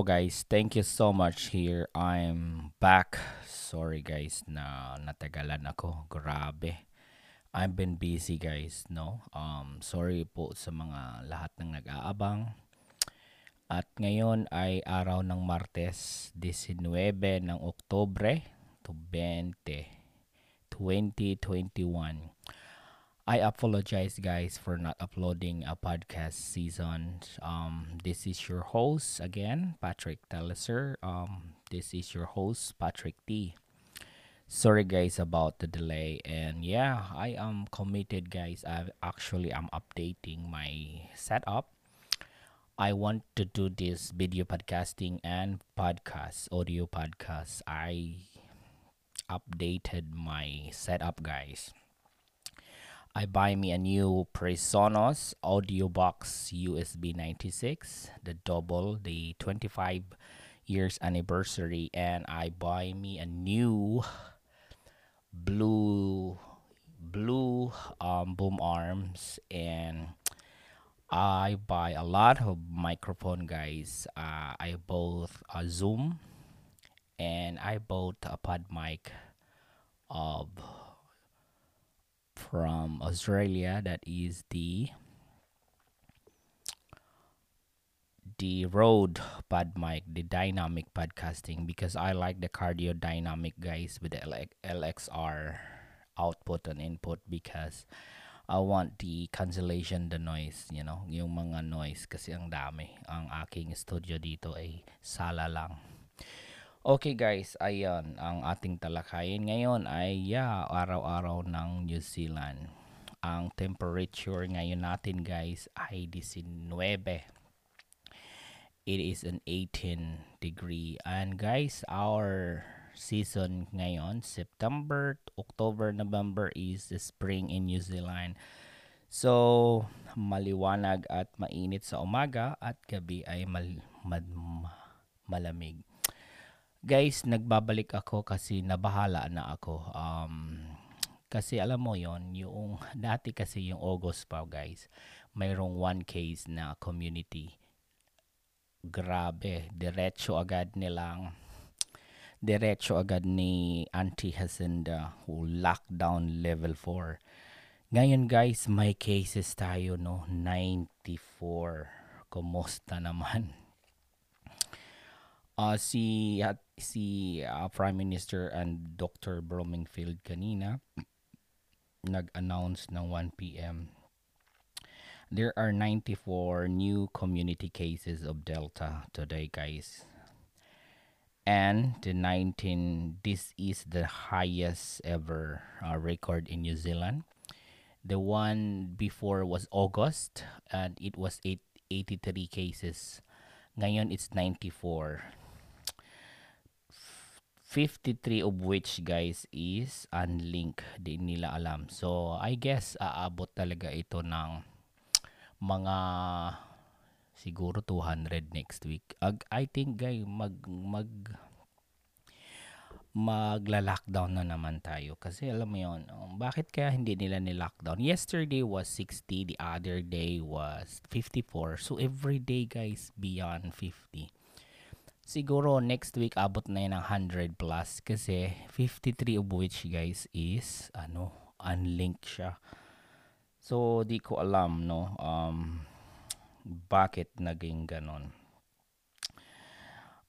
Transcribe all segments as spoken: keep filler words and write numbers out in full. Hello guys, thank you so much. Here I'm back. Sorry guys na natagalan ako. Grabe. I've been busy guys, no. Um sorry po sa mga lahat ng nag-aabang. At ngayon ay araw ng Martes, nineteen ng Oktubre to twenty twenty-one. I apologize guys for not uploading a podcast season. Um, this is your host again, Patrick Telleser. Um, this is your host, Patrick T. Sorry guys about the delay, and yeah, I am committed guys. I actually am updating my setup. I want to do this video podcasting and podcast, audio podcast. I updated my setup guys. I buy me a new PreSonus Audio Box U S B ninety-six, the double, the twenty-five years anniversary, and I buy me a new blue blue um, boom arms, and I buy a lot of microphone guys. Uh, I bought a Zoom, and I bought a PodMic of from Australia, that is the the Rode PodMic, the dynamic podcasting, because I like the cardio dynamic guys with the L X R output and input, because I want the cancellation the noise, you know, yung mga noise kasi ang dami. Ang aking studio dito ay sala lang. Okay guys, ayan ang ating talakayin ngayon ay yeah, araw-araw ng New Zealand. Ang temperature ngayon natin guys ay nineteen. It is an eighteen degree. And guys, our season ngayon, September, October, November is the spring in New Zealand. So, maliwanag at mainit sa umaga at gabi ay mal malamig. Guys, nagbabalik ako kasi nabahala na ako. Um, kasi alam mo yon, yung dati kasi yung August pa guys, mayroong one case na community. Grabe, diretso agad nilang, diretso agad ni Auntie Jacinda who lockdown level four. Ngayon guys, may cases tayo no, ninety-four. Kumusta naman? Uh, si at si uh, Prime Minister and Doctor Bromfield kanina nag-announce ng one p m There are ninety-four new community cases of Delta today guys. And the nineteen, this is the highest ever uh, record in New Zealand. The one before was August and it was eighty-three cases. Ngayon it's ninety-four. fifty-three of which guys is unlinked, di nila alam. So I guess aabot talaga ito ng mga siguro two hundred next week. Ag I think guys mag mag magla-lockdown na naman tayo kasi alam mo yon. Bakit kaya hindi nila ni-lockdown? Yesterday was sixty, the other day was fifty-four. So every day guys beyond fifty. Siguro next week abot na yun ng one hundred plus kasi fifty-three of which guys is ano, unlinked siya. So di ko alam no um bakit naging ganon.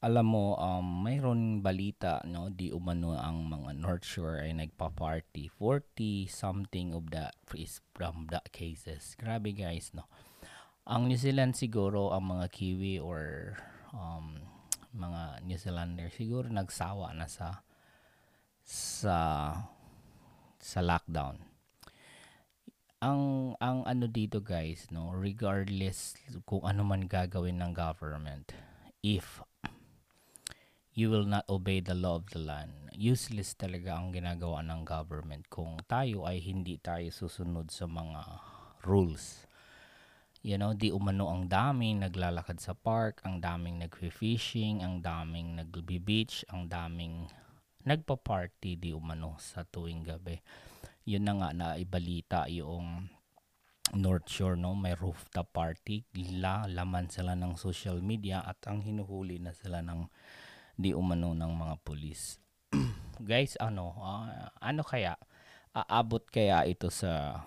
Alam mo um mayroon balita no, di umano ang mga North Shore ay nagpa-party. forty something of that is from the cases. Grabe guys no. Ang New Zealand siguro ang mga Kiwi or um mga New Zealander siguro nagsawa na sa sa sa lockdown. Ang ang ano dito guys no, regardless kung ano man gagawin ng government, if you will not obey the law of the land, useless talaga ang ginagawa ng government kung tayo ay hindi tayo susunod sa mga rules. You know, di umano ang daming naglalakad sa park, ang daming nag-fishing, ang daming nag-beach, ang daming nagpa-party di umano sa tuwing gabi. Yun na nga, naibalita yung North Shore, no? May rooftop party, la, laman sila ng social media at ang hinuhuli na sila ng di umano ng mga pulis. Guys, ano, uh, ano kaya? Aabot kaya ito sa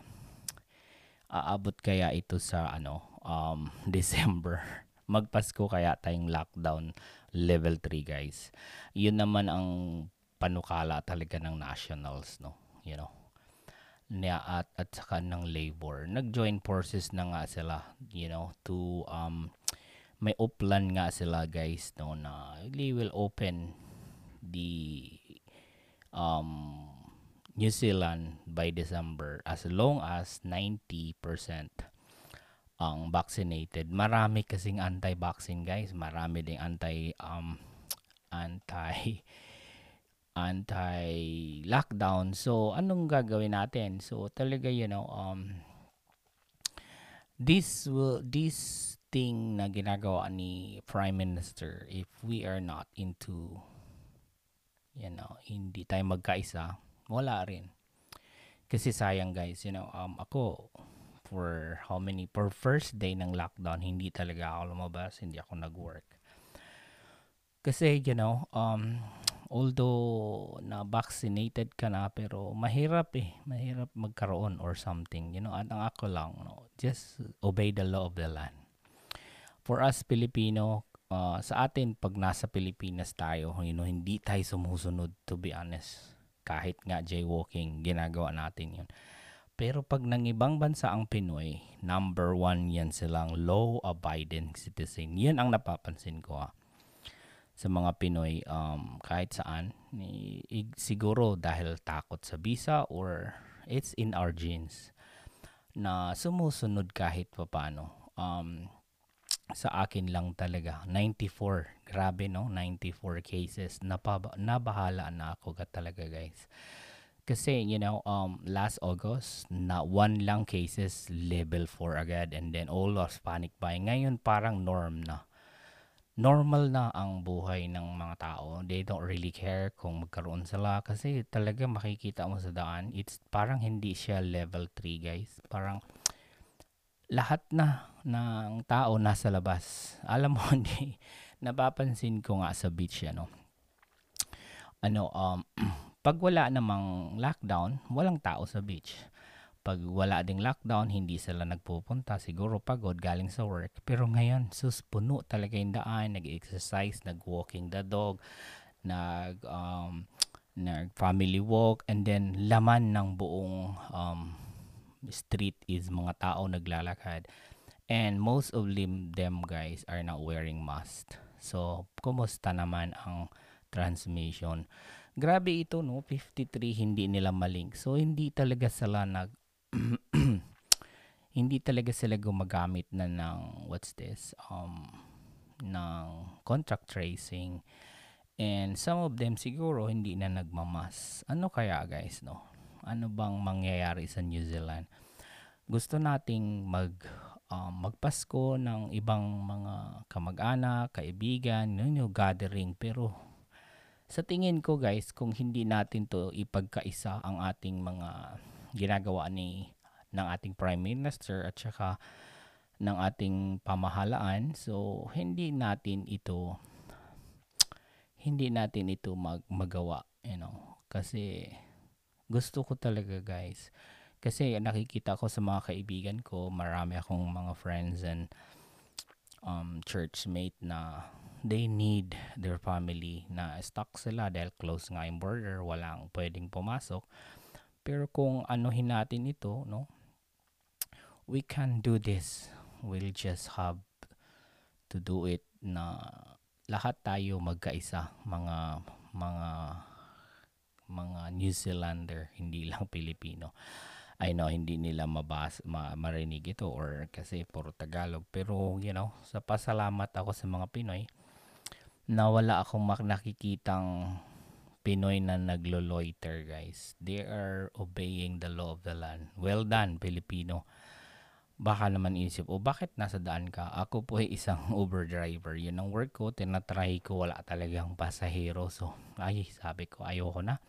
aabot kaya ito sa ano, um, December. Magpasko kaya tayong lockdown level three, guys. Yun naman ang panukala talaga ng Nationals, no? You know. Niya at at saka ng labor, nag-join forces na nga sila, you know, to um may uplan nga sila, guys, no, na they will open the um New Zealand by December as long as ninety percent ang vaccinated. Marami kasing anti-vaccine, guys, marami ding anti um anti anti-lockdown. So, anong gagawin natin? So, talaga, you know, um, this will, this thing na ginagawa ni Prime Minister, if we are not into, you know, hindi tayo magkaisa, wala rin. Kasi sayang, guys, you know, um, ako, for how many, for first day ng lockdown, hindi talaga ako lumabas, hindi ako nag-work. Kasi, you know, um, although na vaccinated ka na, pero mahirap eh mahirap magkaroon or something, you know. At ang ako lang, no, just obey the law of the land. For us Filipino, uh, sa atin pag nasa Pilipinas tayo, you know, hindi tayo sumusunod, to be honest. Kahit nga jaywalking, ginagawa natin yun. Pero pag nang ibang bansa ang Pinoy, number one yan silang law abiding citizen. Yan ang napapansin ko, ha, sa mga Pinoy, um, kahit saan, ni, siguro dahil takot sa visa or it's in our genes na sumusunod kahit papaano. Um, sa akin lang talaga, ninety-four, grabe, no, ninety-four cases, napab- nabahala na ako ka talaga, guys. Kasi, you know, um, last August, na one lang cases, level four agad, and then all lost panic buying. Ngayon parang norm na. Normal na ang buhay ng mga tao. They don't really care kung magkaroon sila. Kasi talaga makikita mo sa daan, it's parang hindi siya level three, guys. Parang lahat na ng tao nasa labas. Alam mo, hindi, napapansin ko nga sa beach, ano. Ano, um, pag wala namang lockdown, walang tao sa beach. Pag wala ding lockdown, hindi sila nagpupunta. Siguro pagod, galing sa work. Pero ngayon, sus, puno talaga yung daan. Nag-exercise, nag-walking the dog, nag, um, nag-family walk, and then laman ng buong um, street is mga tao naglalakad. And most of them, guys, are not wearing mask. So, kumusta naman ang transmission? Grabe ito, no? fifty-three, hindi nila malink. So, hindi talaga sila nag... hindi talaga sila gumagamit na ng what's this um ng contact tracing, and some of them siguro hindi na nagmamas. Ano kaya, guys, no? Ano bang mangyayari sa New Zealand? Gusto nating mag um, magpasko ng ibang mga kamag-anak, kaibigan, you know, gathering, pero sa tingin ko, guys, kung hindi natin to ipagkaisa ang ating mga ginagawa ni ng ating Prime Minister at saka ng ating pamahalaan, so hindi natin ito hindi natin ito mag, magawa, you know. Kasi gusto ko talaga, guys, kasi nakikita ko sa mga kaibigan ko, marami akong mga friends and um churchmate na they need their family, na stuck sila dahil close nga yung border, walang pwedeng pumasok. Pero kung anuhin natin ito, no, we can do this. We'll just have to do it na lahat tayo magkaisa, mga mga mga New Zealander, hindi lang Pilipino. I know hindi nila mabas, ma, marinig ito or kasi puro Tagalog, pero you know, sa pasalamat ako sa mga Pinoy na wala akong nakikitang Pinoy na naglo-loiter, guys. They are obeying the law of the land. Well done, Pilipino. Baka naman isip, o bakit nasa daan ka? Ako po ay isang Uber driver. Yun ang work ko, tinatry ko, wala talagang pasahero. So, ay, sabi ko, ayoko na.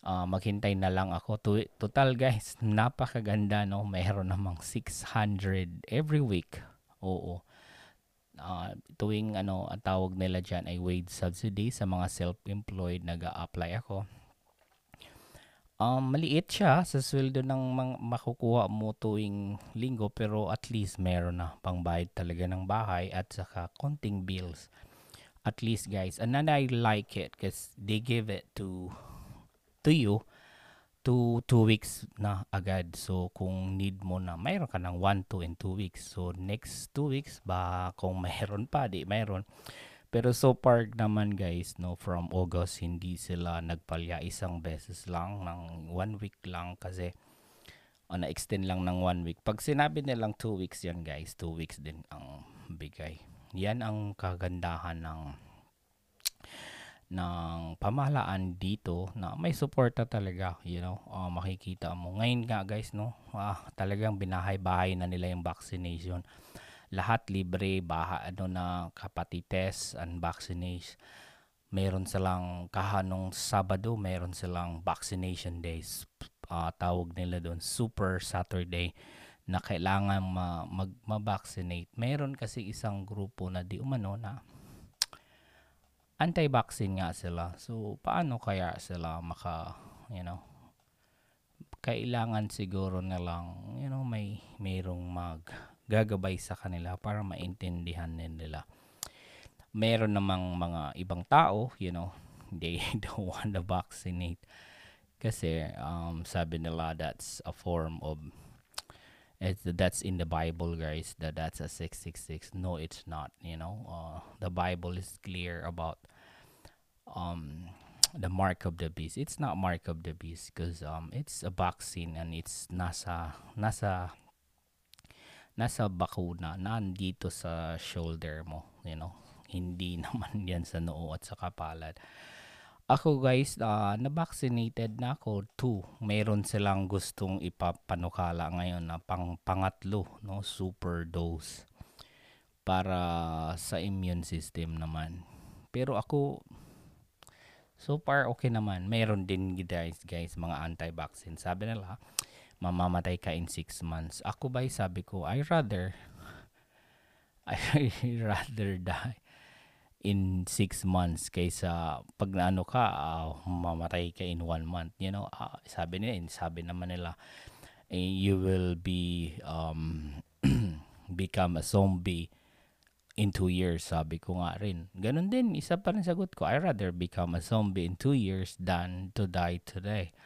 Uh, maghintay na lang ako. Total guys, napakaganda, no? Mayroon namang six hundred every week. Oo. Uh, tuwing ano, ang tawag nila dyan ay wage subsidy sa mga self-employed, nag-a-apply ako. Um, maliit siya sa sweldo ng makukuha mo tuwing linggo, pero at least meron na pangbayad talaga ng bahay at saka konting bills. At least guys, and then I like it because they give it to to you to two weeks na agad. So kung need mo na, mayroon ka ng one, two, and two weeks. So next two weeks ba kung mayroon pa, di mayroon. Pero so far naman guys, no, from August hindi sila nagpalya, isang beses lang ng one week lang kasi o, na-extend lang ng one week. Pag sinabi nilang two weeks yan guys, two weeks din ang bigay. Yan ang kagandahan ng ng pamahalaan dito na may suporta talaga, you know. Uh, makikita mo ngayon nga guys, no, ah, talagang binahay-bahay na nila yung vaccination, lahat libre, baha ano na, kapati test and vaccination. Meron silang kahanong Sabado, meron silang vaccination days, uh, tawag nila doon Super Saturday, na kailangan ma mag ma-vaccinate. Meron kasi isang grupo na di umano na anti-vaccine nga sila. So, paano kaya sila maka, you know, kailangan siguro na lang, you know, may merong maggagabay sa kanila para maintindihan nila. Meron namang mga ibang tao, you know, they don't want to vaccinate. Kasi, um, sabi nila, that's a form of, it's, that's in the Bible guys, that that's a six six six. No, it's not, you know. Uh, the Bible is clear about um the mark of the beast. It's not mark of the beast because um it's a vaccine and it's nasa nasa nasa bakuna, nandito sa shoulder mo, you know. Hindi naman yan sa noo at sa kapalad. Ako guys, uh, na-vaccinated na ako, two. Meron silang gustong ipapanukala ngayon na pang pangatlo, no? Super dose para sa immune system naman. Pero ako, so far okay naman. Meron din guys, guys mga anti-vaccine. Sabi nila, mamamatay ka in six months. Ako ba, sabi ko, I rather, I rather die in six months kaysa pag naano ka, uh, mamatay ka in one month, you know. Uh, sabi nila, sabi naman nila, eh, you will be um become a zombie in two years. Sabi ko nga rin, ganun din, isa pa rin sagot ko, I rather become a zombie in two years than to die today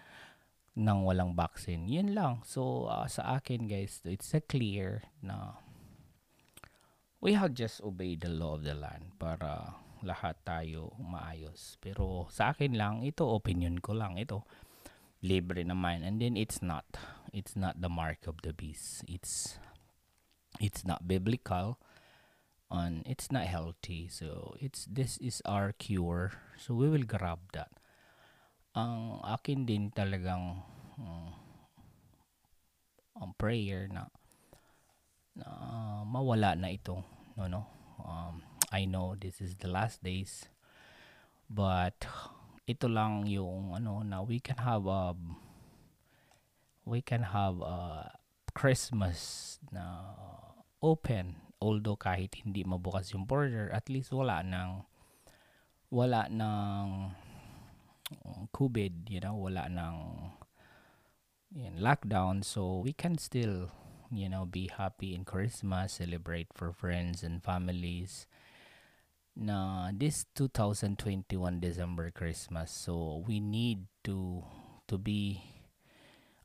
nang walang vaccine. Yun lang. So uh, sa akin guys, it's a clear na we have just obeyed the law of the land para lahat tayo maayos. Pero sa akin lang, ito opinion ko lang. Ito, libre naman. And then it's not. It's not the mark of the beast. It's it's not biblical. And it's not healthy. So it's this is our cure. So we will grab that. Ang akin din talagang um, ang prayer na na uh, mawala na ito. No, no. Um, I know this is the last days, but ito lang yung ano na we can have a we can have a Christmas na open, although kahit hindi mabukas yung border, at least wala nang wala nang COVID, you know, wala nang yun, lockdown, so we can still, you know, be happy in Christmas, celebrate for friends and families. Na this two thousand twenty-one December Christmas, so we need to to be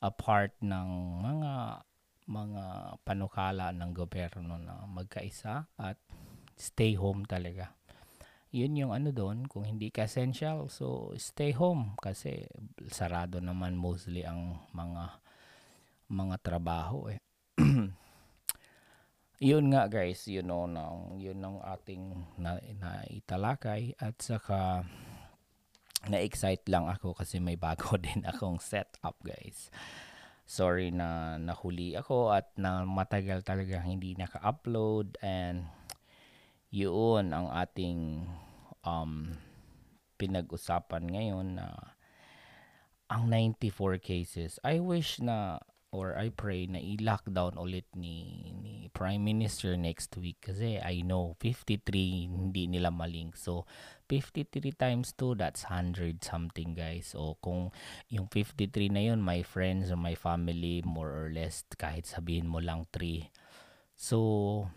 a part ng mga mga panukala ng gobyerno na magkaisa at stay home talaga. Yun yung ano doon, kung hindi ka essential, so stay home kasi sarado naman mostly ang mga mga trabaho eh. Yun nga guys, you know, yun ang ating na, na italakay at saka na-excite lang ako kasi may bago din akong setup guys. Sorry na nahuli ako at na matagal talaga hindi naka-upload, and yun ang ating um, pinag-usapan ngayon na ang ninety-four cases. I wish na, or I pray na i-lockdown ulit ni, ni Prime Minister next week, kasi I know fifty-three hindi nila malink. So fifty-three times two, that's one hundred something, guys. So kung yung fifty-three na yun, my friends or my family, more or less, kahit sabihin mo lang three. So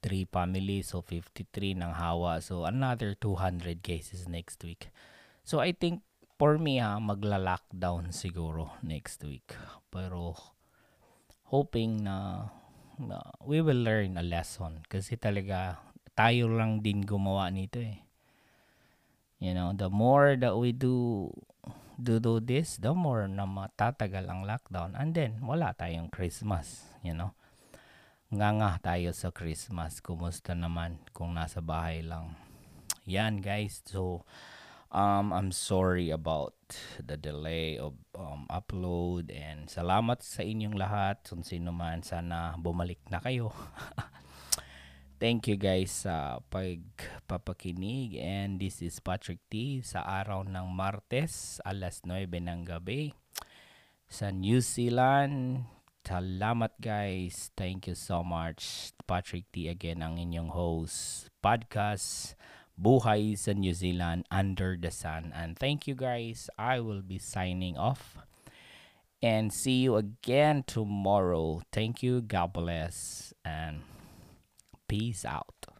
three families, so fifty-three ng hawa. So another two hundred cases next week. So I think for me, ha, magla-lockdown siguro next week. Pero hoping na, na we will learn a lesson. Kasi talaga tayo lang din gumawa nito eh. You know, the more that we do do, do this, the more na matatagal ang lockdown. And then, wala tayong Christmas, you know. Nganga tayo sa Christmas. Kumusta naman kung nasa bahay lang. Yan, guys. So, Um, I'm sorry about the delay of um, upload, and salamat sa inyong lahat. Kung sino man, sana bumalik na kayo. Thank you guys sa pagpapakinig, and this is Patrick T sa araw ng Martes, alas nuwebe ng gabi sa New Zealand. Salamat guys. Thank you so much. Patrick T again ang inyong host. Podcast Buhay sa New Zealand Under the Sun. And thank you guys. I will be signing off. And see you again tomorrow. Thank you. God bless. And peace out.